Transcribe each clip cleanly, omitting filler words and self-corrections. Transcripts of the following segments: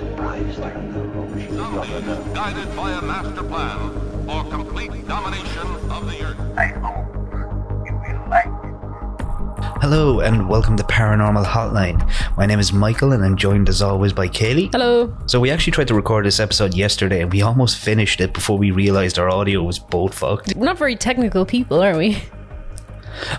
surprised by the rogues. Zombies guided by a master plan for complete domination of the earth. I hope you will like it. Hello and welcome to Paranormal Hotline. My name is Michael and I'm joined as always by Kaylee. Hello. So we actually tried to record this episode yesterday and we almost finished it before we realized our audio was both fucked. We're not very technical people, are we?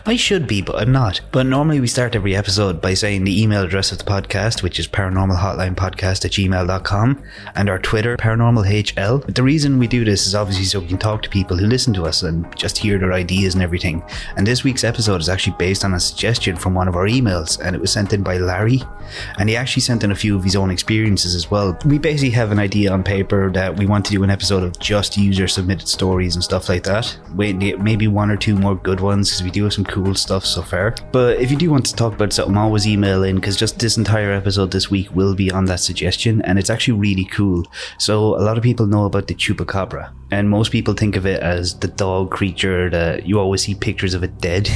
I should be, but I'm not. But normally we start every episode by saying the email address of the podcast, which is paranormalhotlinepodcast@gmail.com, and our Twitter, paranormalhl. But the reason we do this is obviously so we can talk to people who listen to us and just hear their ideas and everything. And this week's episode is actually based on a suggestion from one of our emails, and it was sent in by Larry, and he actually sent in a few of his own experiences as well. We basically have an idea on paper that we want to do an episode of just user-submitted stories and stuff like that. Maybe one or two more good ones, because we do some cool stuff so far. But if you do want to talk about something, always email in, because just this entire episode this week will be on that suggestion, and it's actually really cool. So a lot of people know about the chupacabra, and most people think of it as the dog creature that you always see pictures of it dead.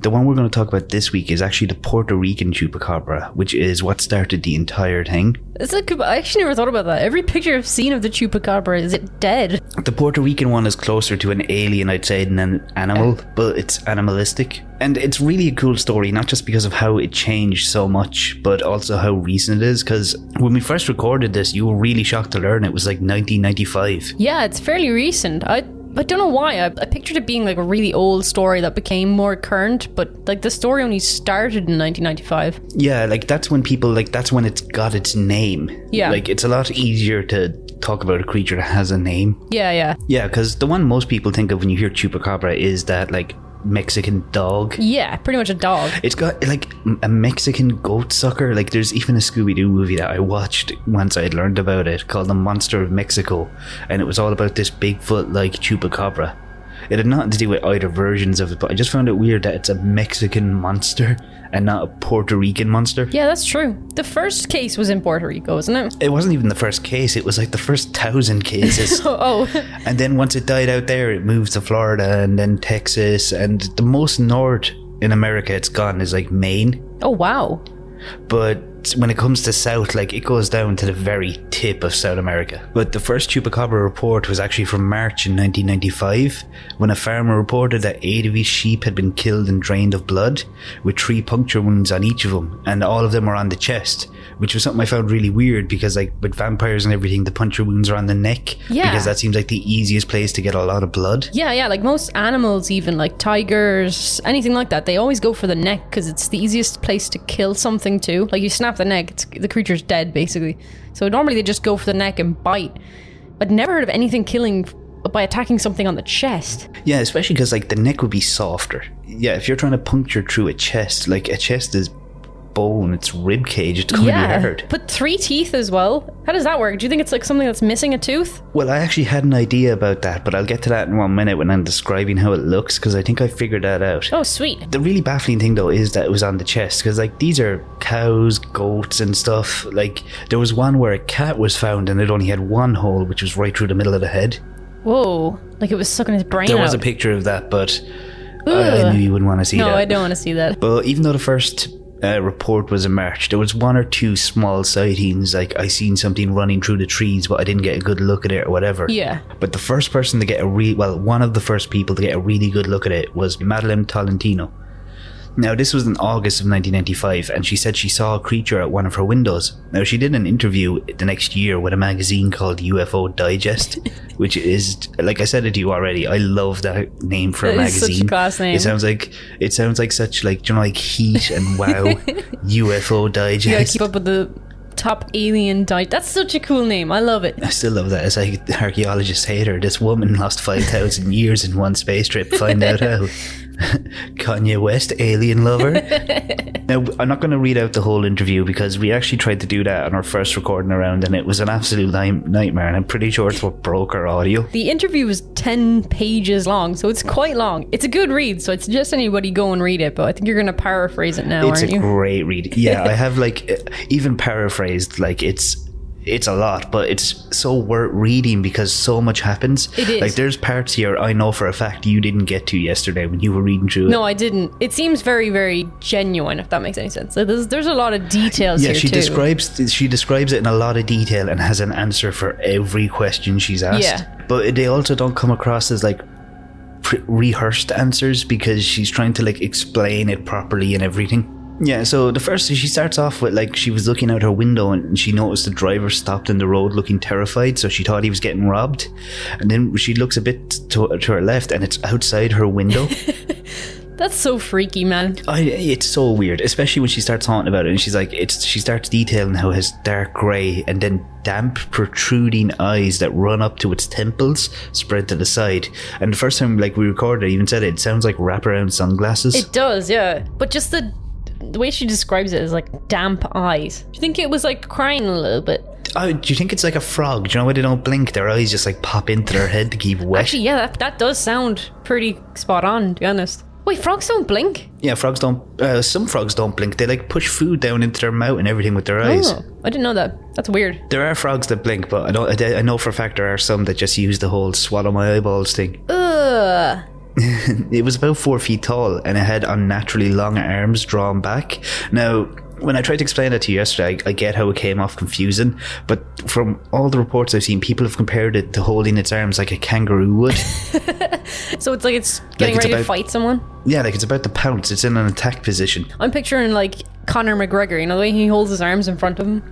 The one we're going to talk about this week is actually the Puerto Rican chupacabra, which is what started the entire thing. I actually never thought about that. Every picture I've seen of the chupacabra is it dead. The Puerto Rican one is closer to an alien, I'd say, than an animal, but it's animalistic. And it's really a cool story, not just because of how it changed so much, but also how recent it is, because when we first recorded this, you were really shocked to learn it was like 1995. Yeah, it's fairly recent. I don't know why. I pictured it being like a really old story that became more current, but like the story only started in 1995. Yeah, like that's when it's got its name. Yeah. Like it's a lot easier to talk about a creature that has a name. Yeah. Yeah, because the one most people think of when you hear chupacabra is that like Mexican dog. Yeah, pretty much a dog. It's got like a Mexican goat sucker. Like there's even a Scooby-Doo movie that I watched once I'd learned about it called The Monster of Mexico, and it was all about this Bigfoot like chupacabra. It had nothing to do with either versions of it, but I just found it weird that it's a Mexican monster and not a Puerto Rican monster. Yeah, that's true. The first case was in Puerto Rico, wasn't it? It wasn't even the first case. It was like the first 1,000 cases. And then once it died out there, it moved to Florida and then Texas. And the most north in America it's gone is like Maine. Oh, wow. But when it comes to south, like it goes down to the very tip of South America. But the first chupacabra report was actually from March in 1995, when a farmer reported that 8 of his sheep had been killed and drained of blood, with 3 puncture wounds on each of them, and all of them were on the chest, which was something I found really weird, because like with vampires and everything, the puncture wounds are on the neck. Yeah, because that seems like the easiest place to get a lot of blood. Yeah, like most animals, even like tigers, anything like that, they always go for the neck, because it's the easiest place to kill something too. Like you snap the neck, the creature's dead basically. So normally they just go for the neck and bite. I'd never heard of anything killing by attacking something on the chest. Yeah, especially because like the neck would be softer. Yeah, if you're trying to puncture through a chest, like a chest is bone, it's rib cage, it's coming to your heart. But 3 teeth as well. How does that work? Do you think it's like something that's missing a tooth? Well, I actually had an idea about that, but I'll get to that in 1 minute when I'm describing how it looks, because I think I figured that out. Oh, sweet. The really baffling thing though is that it was on the chest, because like these are cows, goats and stuff. Like there was one where a cat was found and it only had 1 hole, which was right through the middle of the head. Whoa, like it was sucking his brain out. There was a picture of that, but I knew you wouldn't want to see that. No, I don't want to see that. But even though the first report was in March, there was 1 or 2 small sightings, like I seen something running through the trees but I didn't get a good look at it or whatever. Yeah. But the first person to get one of the first people to get a really good look at it was Madeleine Tolentino. Now this was in August of 1995, and she said she saw a creature at one of her windows. Now she did an interview the next year with a magazine called UFO Digest, which is, like I said it to you already, I love that name for a magazine. It's such a class name. It sounds like such like, you know, like Heat and Wow. UFO Digest. Yeah, keep up with the top alien diet. That's such a cool name. I love it. I still love that. It's like the archaeologists hate her. This woman lost 5,000 years in one space trip. Find out how. Kanye West, alien lover. Now, I'm not going to read out the whole interview because we actually tried to do that on our first recording around and it was an absolute nightmare, and I'm pretty sure it's what broke our audio. The interview was 10 pages long, so it's quite long. It's a good read, so I suggest anybody go and read it, but I think you're going to paraphrase it now, aren't you? It's a great read. Yeah, I have like even paraphrased, like it's it's a lot, but it's so worth reading because so much happens. It is. Like, there's parts here I know for a fact you didn't get to yesterday when you were reading through it. No, I didn't. It seems very, very genuine, if that makes any sense. Like, there's a lot of details here, too. She describes it in a lot of detail and has an answer for every question she's asked. Yeah. But they also don't come across as, like, rehearsed answers because she's trying to, like, explain it properly and everything. Yeah, so the first, she starts off with, like, she was looking out her window and she noticed the driver stopped in the road looking terrified, so she thought he was getting robbed. And then she looks a bit to her left and it's outside her window. That's so freaky, man. It's so weird, especially when she starts haunting about it. And she's like, she starts detailing how it has dark grey and then damp, protruding eyes that run up to its temples, spread to the side. And the first time, like, we recorded, I even said it sounds like wraparound sunglasses. It does, yeah. But just the way she describes it is like damp eyes. Do you think it was like crying a little bit? Oh, do you think it's like a frog? Do you know why they don't blink? Their eyes just like pop into their head to keep wet. Actually, yeah, that does sound pretty spot on, to be honest. Wait, frogs don't blink? Yeah, frogs don't. Some frogs don't blink. They like push food down into their mouth and everything with their eyes. Oh, I didn't know that. That's weird. There are frogs that blink, but I know for a fact there are some that just use the whole swallow my eyeballs thing. Ugh. It was about 4 feet tall and it had unnaturally long arms drawn back. Now, when I tried to explain that to you yesterday, I get how it came off confusing, but from all the reports I've seen, people have compared it to holding its arms like a kangaroo would. So it's like it's getting ready to fight someone? Yeah, like it's about to pounce. It's in an attack position. I'm picturing like Conor McGregor, you know, the way he holds his arms in front of him.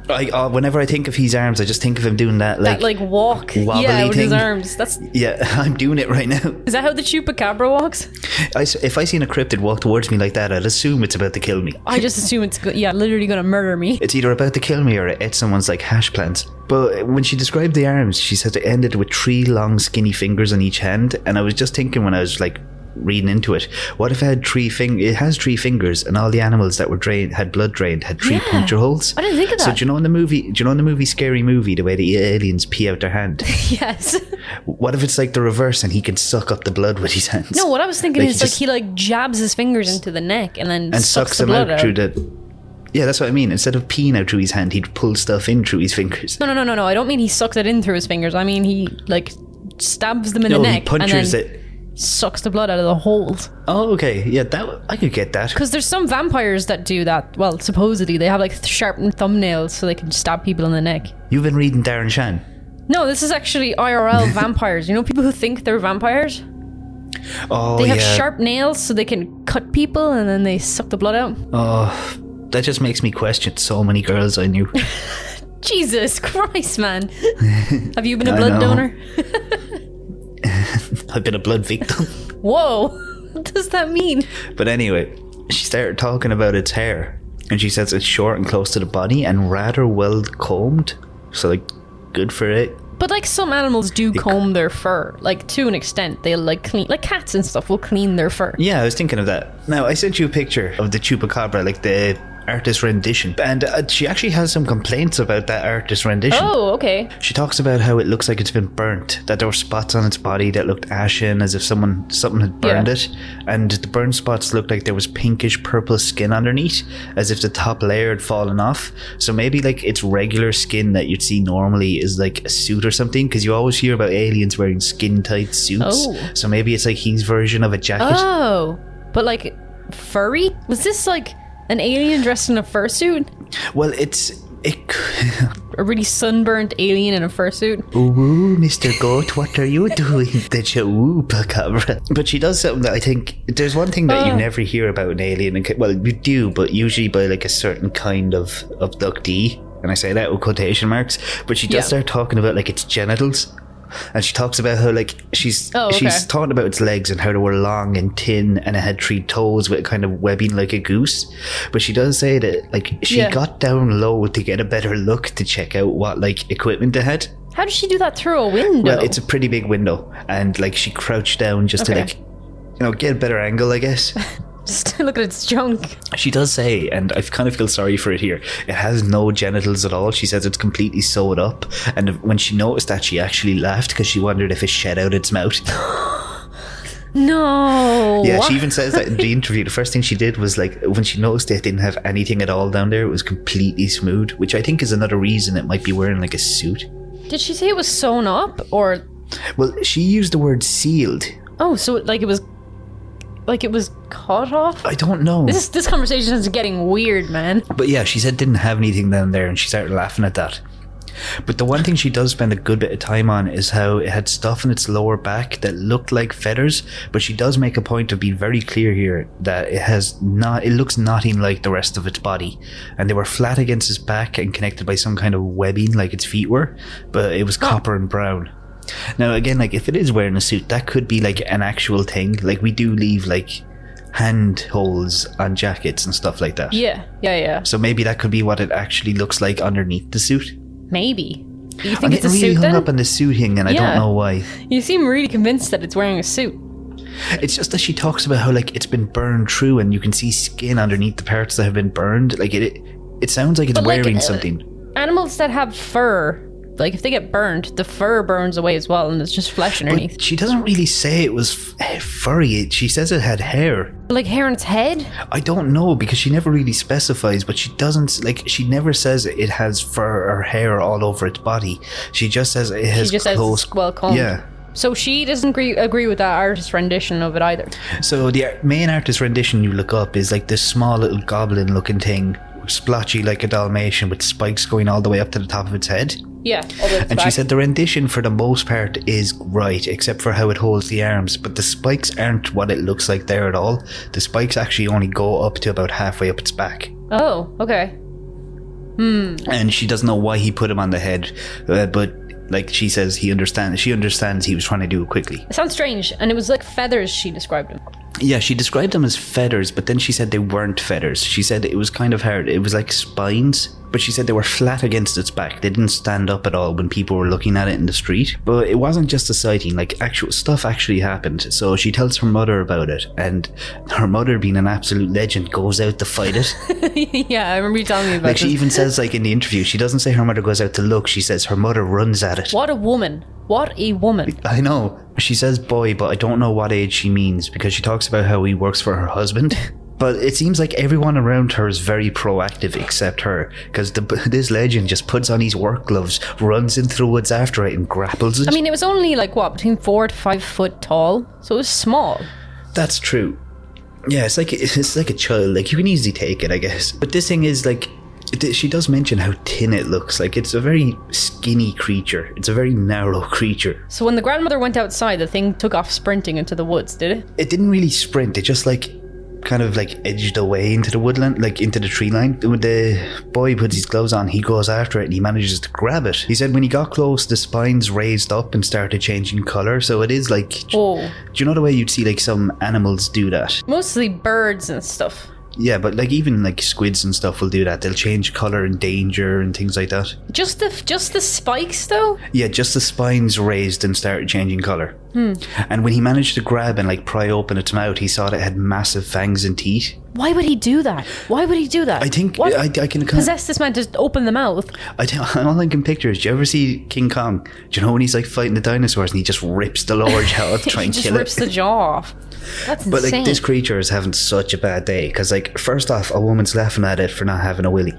Whenever I think of his arms, I just think of him doing that, like... That, like, walk. Wobbly thing. With his arms. That's... Yeah, I'm doing it right now. Is that how the chupacabra walks? If I seen a cryptid walk towards me like that, I'd assume it's about to kill me. I just assume it's, literally gonna murder me. It's either about to kill me or it ate someone's, like, hash plants. But when she described the arms, she said it ended with 3 long, skinny fingers on each hand, and I was just thinking when I was, like... reading into it, what if it had 3 fingers? It has 3 fingers, and all the animals that were drained had blood drained had 3 puncture holes. I didn't think of that. So do you know in the movie Scary Movie, the way the aliens pee out their hand? Yes. What if it's like the reverse and he can suck up the blood with his hands? No, what I was thinking is he jabs his fingers into the neck and then sucks the blood out through the. Yeah, that's what I mean. Instead of peeing out through his hand, he'd pull stuff in through his fingers. No. I don't mean he sucks it in through his fingers. I mean he like stabs them in the neck. No, he punctures and then it. Sucks the blood out of the holes. Oh, okay. Yeah, that I could get that. Because there's some vampires that do that. Well, supposedly they have like sharpened thumbnails so they can stab people in the neck. You've been reading Darren Shan. No, this is actually IRL vampires. You know, people who think they're vampires? Oh, they have sharp nails so they can cut people and then they suck the blood out. Oh, that just makes me question so many girls I knew. Jesus Christ, man. Have you been a blood donor? I've been a blood victim. Whoa, what does that mean? But anyway, she started talking about its hair, and she says it's short and close to the body and rather well combed, so like good for it. But like some animals do comb their fur, like to an extent. They'll like clean, like cats and stuff will clean their fur. Yeah, I was thinking of that. Now I sent you a picture of the chupacabra, like the artist rendition, and she actually has some complaints about that artist rendition. Oh, okay. She talks about how it looks like it's been burnt, that there were spots on its body that looked ashen as if something had burned it, and the burn spots looked like there was pinkish purple skin underneath, as if the top layer had fallen off. So maybe like its regular skin that you'd see normally is like a suit or something, because you always hear about aliens wearing skin tight suits. Oh. So maybe it's like his version of a jacket. Oh, but like furry? Was this like an alien dressed in a fursuit? Well, a really sunburnt alien in a fursuit. Ooh, Mr. Goat, what are you doing? The chupacabra. But she does something that I think... There's one thing that you never hear about an alien. Well, you do, but usually by like a certain kind of abductee. And I say that with quotation marks. But she does start talking about like its genitals. And she talks about how like she's talking about its legs and how they were long and thin and it had 3 toes with kind of webbing like a goose. But she does say that like she got down low to get a better look to check out what like equipment they had. How does she do that through a window? Well, it's a pretty big window, and like she crouched down just to like, you know, get a better angle, I guess. Just look at its junk. She does say, and I kind of feel sorry for it here, it has no genitals at all. She says it's completely sewed up, and when she noticed that, she actually laughed because she wondered if it shed out its mouth. No. Yeah, she even says that in the interview. The first thing she did was, like, when she noticed they didn't have anything at all down there, it was completely smooth, which I think is another reason it might be wearing, like, a suit. Did she say it was sewn up, or? Well, she used the word sealed. Oh, so, like, it was cut off? I don't know. This conversation is getting weird, man. But yeah, she said didn't have anything down there, and she started laughing at that. But the one thing she does spend a good bit of time on is how it had stuff in its lower back that looked like feathers, but she does make a point to be very clear here that it looks nothing like the rest of its body, and they were flat against its back and connected by some kind of webbing like its feet were, but it was copper and brown. Now again, like, if it is wearing a suit, that could be like an actual thing. Like, we do leave like hand holes on jackets and stuff like that. Yeah. So maybe that could be what it actually looks like underneath the suit. Maybe. You think it's a suit, then? I'm really hung up on the suiting, and I don't know why. You seem really convinced that it's wearing a suit. It's just that she talks about how, like, it's been burned through, and you can see skin underneath the parts that have been burned. Like, it sounds like it's wearing something. Animals that have fur, like, if they get burned, the fur burns away as well, and there's just flesh underneath. But she doesn't really say it was furry. She says it had hair. Like hair on its head? I don't know, because she never really specifies, but she doesn't, like, she never says it has fur or hair all over its body. She just says it has close, well combed. Yeah. So she doesn't agree with that artist rendition of it either. So the main artist rendition you look up is like this small little goblin looking thing, splotchy like a Dalmatian, with spikes going all the way up to the top of its head. Yeah. And back. She said the rendition for the most part is right, except for how it holds the arms, but the spikes aren't what it looks like there at all. The spikes actually only go up to about halfway up its back. Oh, okay. And she doesn't know why he put him on the head, but like she says, she understands he was trying to do it quickly. It sounds strange, and it was like feathers she described him. Yeah, she described them as feathers, but then she said they weren't feathers. She said it was kind of hard. It was like spines, but she said they were flat against its back. They didn't stand up at all when people were looking at it in the street. But it wasn't just a sighting, like actual stuff actually happened. So she tells her mother about it, and her mother, being an absolute legend, goes out to fight it. Yeah, I remember you telling me about it. Like, she even says, like, in the interview, she doesn't say her mother goes out to look. She says her mother runs at it. What a woman. What a woman. I know. She says boy, but I don't know what age she means, because she talks about how he works for her husband. But it seems like everyone around her is very proactive except her, because this legend just puts on his work gloves, runs into the woods after it, and grapples it. I mean, it was only, like, what, between 4 to 5 foot tall? So it was small. That's true. Yeah, it's like a child. Like, you can easily take it, I guess. But this thing is, like, she does mention how thin it looks. Like, it's a very skinny creature. It's a very narrow creature. So when the grandmother went outside, the thing took off sprinting into the woods, did it? It didn't really sprint. It just, like, kind of, like, edged away into the woodland, like, into the tree line. When the boy puts his gloves on, he goes after it, and he manages to grab it. He said when he got close, the spines raised up and started changing colour. So it is, like... Oh. Do you know the way you'd see, like, some animals do that? Mostly birds and stuff. Yeah, but like even like squids and stuff will do that. They'll change colour in danger and things like that. Just the spikes though? Yeah, just the spines raised and started changing colour. And when he managed to grab and like pry open its mouth, he saw that it had massive fangs and teeth. Why would he do that? I think I can possess this man to open the mouth. All I can picture is, do you ever see King Kong? Do you know when he's like fighting the dinosaurs and he just rips the lower jaw off to try and kill it? He just rips the jaw off. That's insane. But like, this creature is having such a bad day, because like, first off, a woman's laughing at it for not having a willy.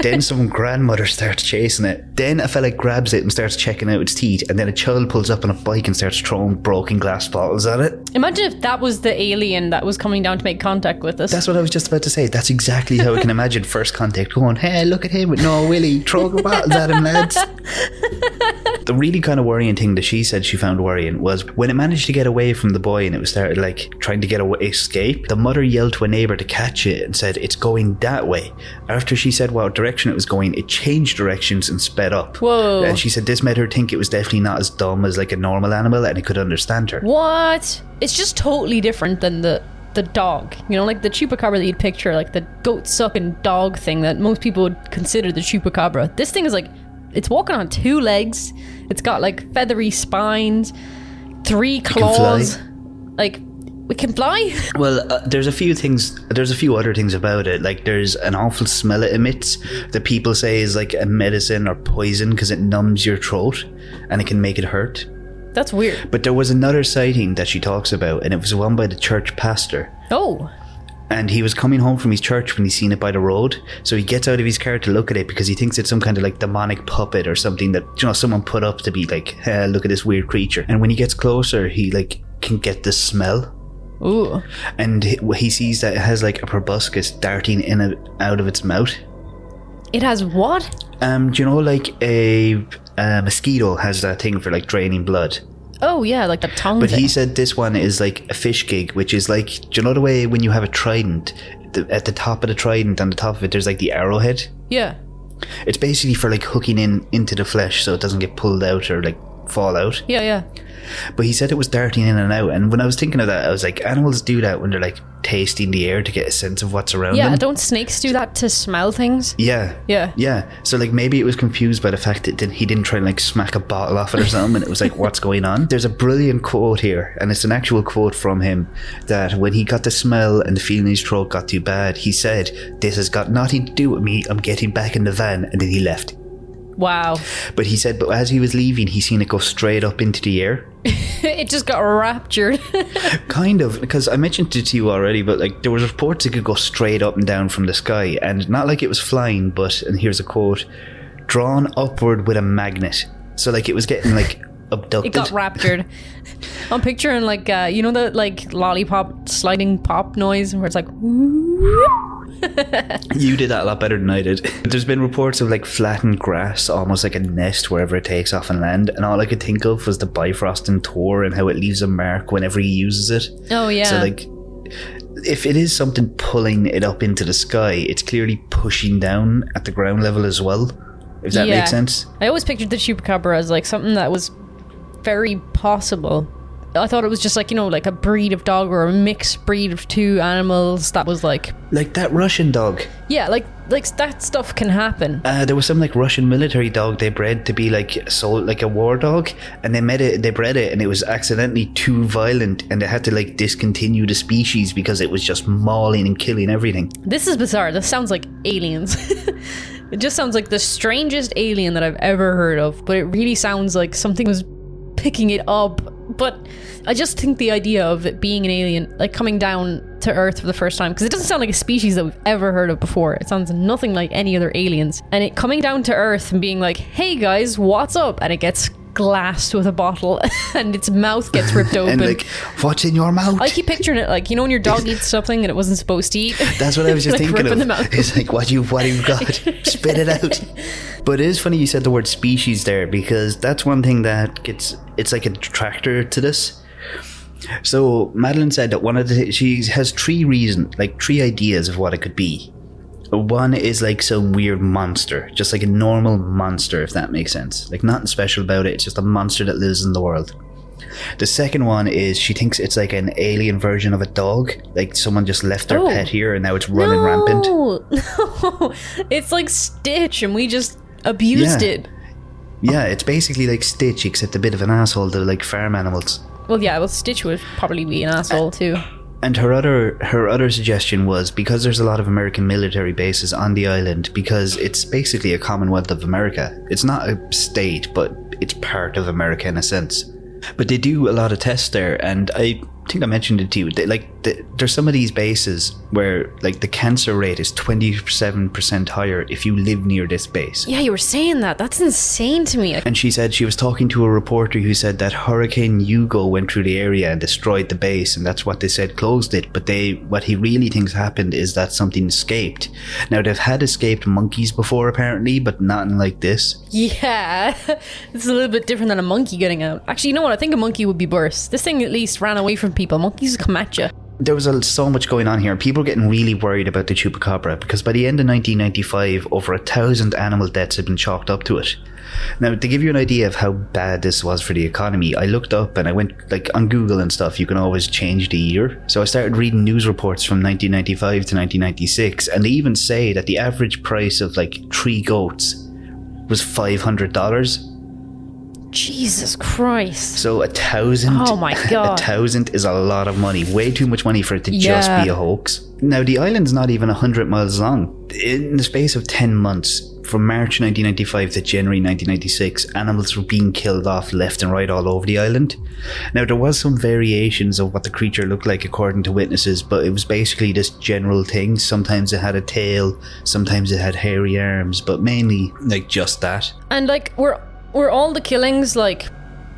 Then some grandmother starts chasing it. Then a fella grabs it and starts checking out its teeth, and then a child pulls up on a bike and starts throwing broken glass bottles at it. Imagine if that was the alien that was coming down to make contact with us. That's what I was just about to say. That's exactly how I can imagine first contact going, hey, look at him with no willy, throwing bottles at him, lads. The really kind of worrying thing that she said she found worrying was when it managed to get away from the boy and it was started like trying to get away, escape, the mother yelled to a neighbour to catch it and said, it's going that way. After she said what direction it was going, it changed directions and sped up. Whoa. And she said this made her think it was definitely not as dumb as like a normal animal, and it could understand her. What? It's just totally different than the dog, you know, like the chupacabra that you'd picture, like the goat sucking dog thing that most people would consider the chupacabra. This thing is like, it's walking on two legs, it's got like feathery spines, 3 claws, like we can fly. Well, there's a few other things about it. Like, there's an awful smell it emits that people say is like a medicine or poison, because it numbs your throat and it can make it hurt. That's weird. But there was another sighting that she talks about, and it was one by the church pastor. Oh. And he was coming home from his church when he seen it by the road. So he gets out of his car to look at it because he thinks it's some kind of like demonic puppet or something that, you know, someone put up to be like, hey, look at this weird creature. And when he gets closer, he like can get the smell. Ooh. And he sees that it has like a proboscis darting in and out of its mouth. It has what? Do you know like a mosquito has that thing for like draining blood? Oh yeah, like the tongue But thing. He said this one is like a fish gig, which is like, do you know the way when you have a trident, at the top of the trident, on the top of it, there's like the arrowhead? Yeah. It's basically for like hooking in into the flesh so it doesn't get pulled out or like fall out. Yeah, yeah. But he said it was darting in and out, and when I was thinking of that, I was like, animals do that when they're like tasting the air to get a sense of what's around them. Yeah, don't snakes do that to smell things? Yeah. Yeah. Yeah. So like maybe it was confused by the fact that he didn't try and like smack a bottle off it or something, and it was like, what's going on? There's a brilliant quote here, and it's an actual quote from him, that when he got the smell and the feeling in his throat got too bad, he said, "This has got nothing to do with me, I'm getting back in the van," and then he left. Wow. But he said, but as he was leaving, he seen it go straight up into the air. It just got raptured. Kind of, because I mentioned it to you already, but like there was reports it could go straight up and down from the sky, and not like it was flying, but, and here's a quote, drawn upward with a magnet. So like it was getting like abducted. It got raptured. I'm picturing like, you know that like lollipop sliding pop noise where it's like, whoop. You did that a lot better than I did. There's been reports of like flattened grass, almost like a nest wherever it takes off and land, and all I could think of was the Bifrost in Thor and how it leaves a mark whenever he uses it. Oh yeah. So like if it is something pulling it up into the sky, it's clearly pushing down at the ground level as well, if that makes sense. I always pictured the chupacabra as like something that was very possible. I thought it was just like, you know, like a breed of dog or a mixed breed of two animals that was like... Like that Russian dog. Yeah, like that stuff can happen. There was some like Russian military dog they bred to be like a war dog, and they bred it, and it was accidentally too violent, and they had to like discontinue the species because it was just mauling and killing everything. This is bizarre. This sounds like aliens. It just sounds like the strangest alien that I've ever heard of, but it really sounds like something was picking it up. But I just think the idea of it being an alien, like coming down to Earth for the first time, because it doesn't sound like a species that we've ever heard of before. It sounds nothing like any other aliens. And it coming down to Earth and being like, hey guys, what's up? And it gets glassed with a bottle and its mouth gets ripped open. And like, what's in your mouth? I keep picturing it like, you know when your dog eats something and it wasn't supposed to eat? That's what I was just like thinking of. It's like, what have you got? Spit it out. But it is funny you said the word species there, because that's one thing that gets... It's like a detractor to this. So Madeleine said that she has three ideas of what it could be. One is like some weird monster, just like a normal monster, if that makes sense. Like nothing special about it. It's just a monster that lives in the world. The second one is she thinks it's like an alien version of a dog. Like someone just left their pet here and now it's running rampant. No, it's like Stitch and we just abused it. Yeah, it's basically like Stitch, except a bit of an asshole to like farm animals. Well, yeah, Stitch would probably be an asshole too. And her other suggestion was, because there's a lot of American military bases on the island, because it's basically a Commonwealth of America. It's not a state, but it's part of America in a sense. But they do a lot of tests there, and I think I mentioned it to you. There's some of these bases where like the cancer rate is 27% higher if you live near this base. Yeah, you were saying that. That's insane to me. And she said she was talking to a reporter who said that Hurricane Hugo went through the area and destroyed the base, and that's what they said closed it. But what he really thinks happened is that something escaped. Now, they've had escaped monkeys before apparently, but not like this. Yeah, it's a little bit different than a monkey getting out. Actually, you know what? I think a monkey would be worse. This thing at least ran away from people. Monkeys come at you. There was so much going on here. People were getting really worried about the chupacabra because by the end of 1995, over 1,000 animal deaths had been chalked up to it. Now, to give you an idea of how bad this was for the economy, I looked up and I went like on Google and stuff. You can always change the year. So I started reading news reports from 1995 to 1996, and they even say that the average price of like 3 goats was $500. Jesus Christ. So 1,000. Oh my God. 1,000 is a lot of money. Way too much money for it to just be a hoax. Now, the island's not even 100 miles long. In the space of 10 months, from March 1995 to January 1996, animals were being killed off left and right all over the island. Now, there was some variations of what the creature looked like according to witnesses, but it was basically this general thing. Sometimes it had a tail, sometimes it had hairy arms, but mainly, like, just that. And, like, were all the killings, like,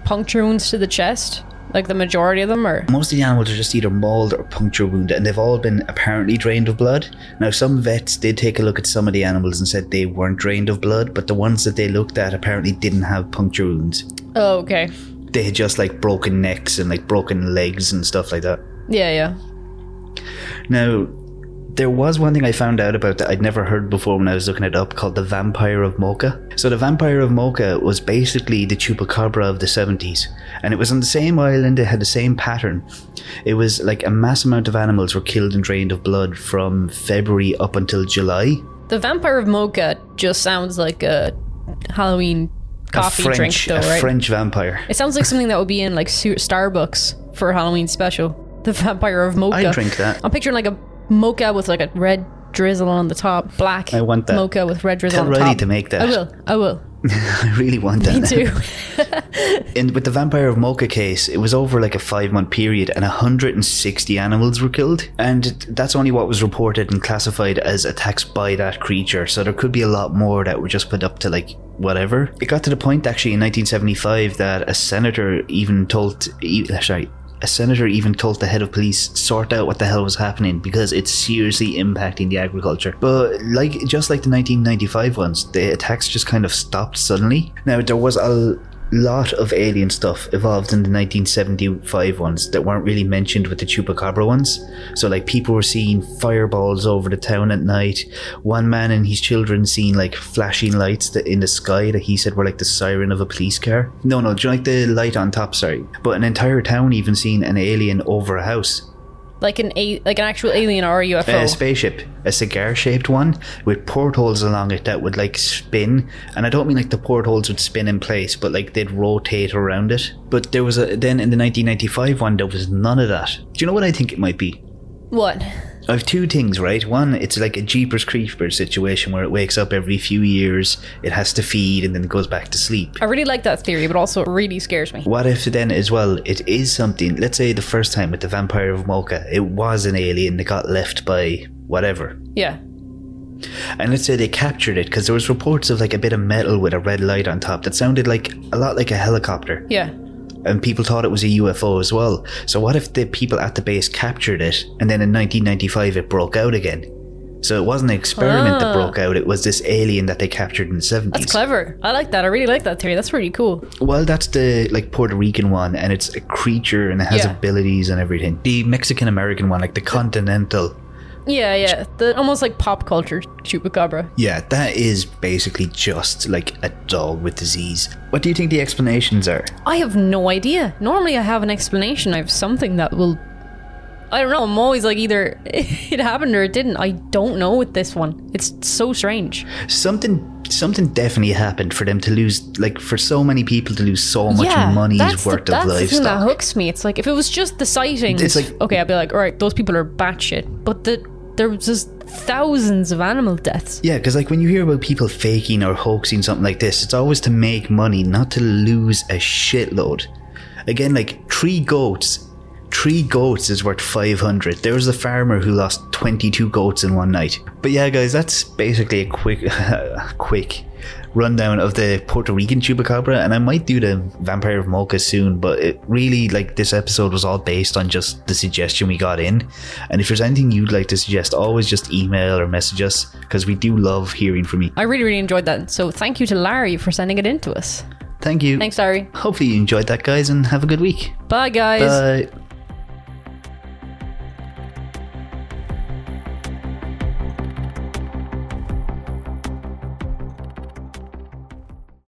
puncture wounds to the chest? Like, the majority of them are? Most of the animals are just either mauled or puncture wounded, and they've all been apparently drained of blood. Now, some vets did take a look at some of the animals and said they weren't drained of blood, but the ones that they looked at apparently didn't have puncture wounds. Oh, okay. They had just, like, broken necks and, like, broken legs and stuff like that. Yeah, yeah. Now, there was one thing I found out about that I'd never heard before when I was looking it up, called the Vampire of Mocha. So the Vampire of Mocha was basically the Chupacabra of the 70s, and it was on the same island. It had the same pattern. It was like a mass amount of animals were killed and drained of blood from February up until July. The Vampire of Mocha just sounds like a Halloween coffee drink, though, right? A French vampire. It sounds like something that would be in, like, Starbucks for a Halloween special. The Vampire of Mocha. I'd drink that. I'm picturing, like, a mocha with, like, a red drizzle on the top. Black. I want that. Mocha with red drizzle on the top. Tell Riley to make that. I will. I really want that. Me too. And with the Vampire of Mocha case, it was over, like, a 5-month period, and 160 animals were killed. And that's only what was reported and classified as attacks by that creature. So there could be a lot more that were just put up to, like, whatever. It got to the point, actually, in 1975 that a senator even told the head of police, sort out what the hell was happening, because it's seriously impacting the agriculture. But just like the 1995 ones, the attacks just kind of stopped suddenly. Now, there was a lot of alien stuff evolved in the 1975 ones that weren't really mentioned with the Chupacabra ones. So, like, people were seeing fireballs over the town at night. One man and his children seen, like, flashing lights that in the sky that he said were like the siren of a police car. No, like the light on top, sorry. But an entire town even seen an alien over a house. Like an actual alien or a UFO? A spaceship. A cigar-shaped one with portholes along it that would, like, spin. And I don't mean, like, the portholes would spin in place, but, like, they'd rotate around it. But there was then in the 1995 one, there was none of that. Do you know what I think it might be? What? I have two things, right? One, it's like a Jeepers Creepers situation where it wakes up every few years, it has to feed, and then it goes back to sleep. I really like that theory, but also it really scares me. What if then as well, it is something, let's say the first time with the Vampire of Mocha, it was an alien that got left by whatever. Yeah. And let's say they captured it, because there was reports of, like, a bit of metal with a red light on top that sounded like a lot like a helicopter. Yeah. And people thought it was a UFO as well. So what if the people at the base captured it, and then in 1995 it broke out again? So it wasn't an experiment that broke out, it was this alien that they captured in the 70s. That's clever. I like that. I really like that theory. That's really cool. Well, that's the, like, Puerto Rican one, and it's a creature and it has abilities and everything. The Mexican-American one, like the continental. Yeah. The almost like pop culture Chupacabra. Yeah, that is basically just like a dog with disease. What do you think the explanations are? I have no idea. Normally I have an explanation. I have something that will... I don't know. I'm always like, either it happened or it didn't. I don't know with this one. It's so strange. Something definitely happened for them to lose, like, for so many people to lose so much money's worth of livestock. That's the thing that hooks me. It's like, if it was just the sightings, it's like, okay, I'd be like, alright, those people are batshit. But there was just thousands of animal deaths. Yeah, because, like, when you hear about people faking or hoaxing something like this, it's always to make money, not to lose a shitload. Again, like, three goats is worth 500. There was a farmer who lost 22 goats in one night. But yeah, guys, that's basically a quick rundown of the Puerto Rican Chupacabra, and I might do the Vampire of Mocha soon, but it really, like, this episode was all based on just the suggestion we got in. And if there's anything you'd like to suggest, always just email or message us, because we do love hearing from you. I really, really enjoyed that, so thank you to Larry for sending it in to us. Thank you. Thanks, Larry. Hopefully you enjoyed that, guys, and have a good week. Bye, guys. Bye.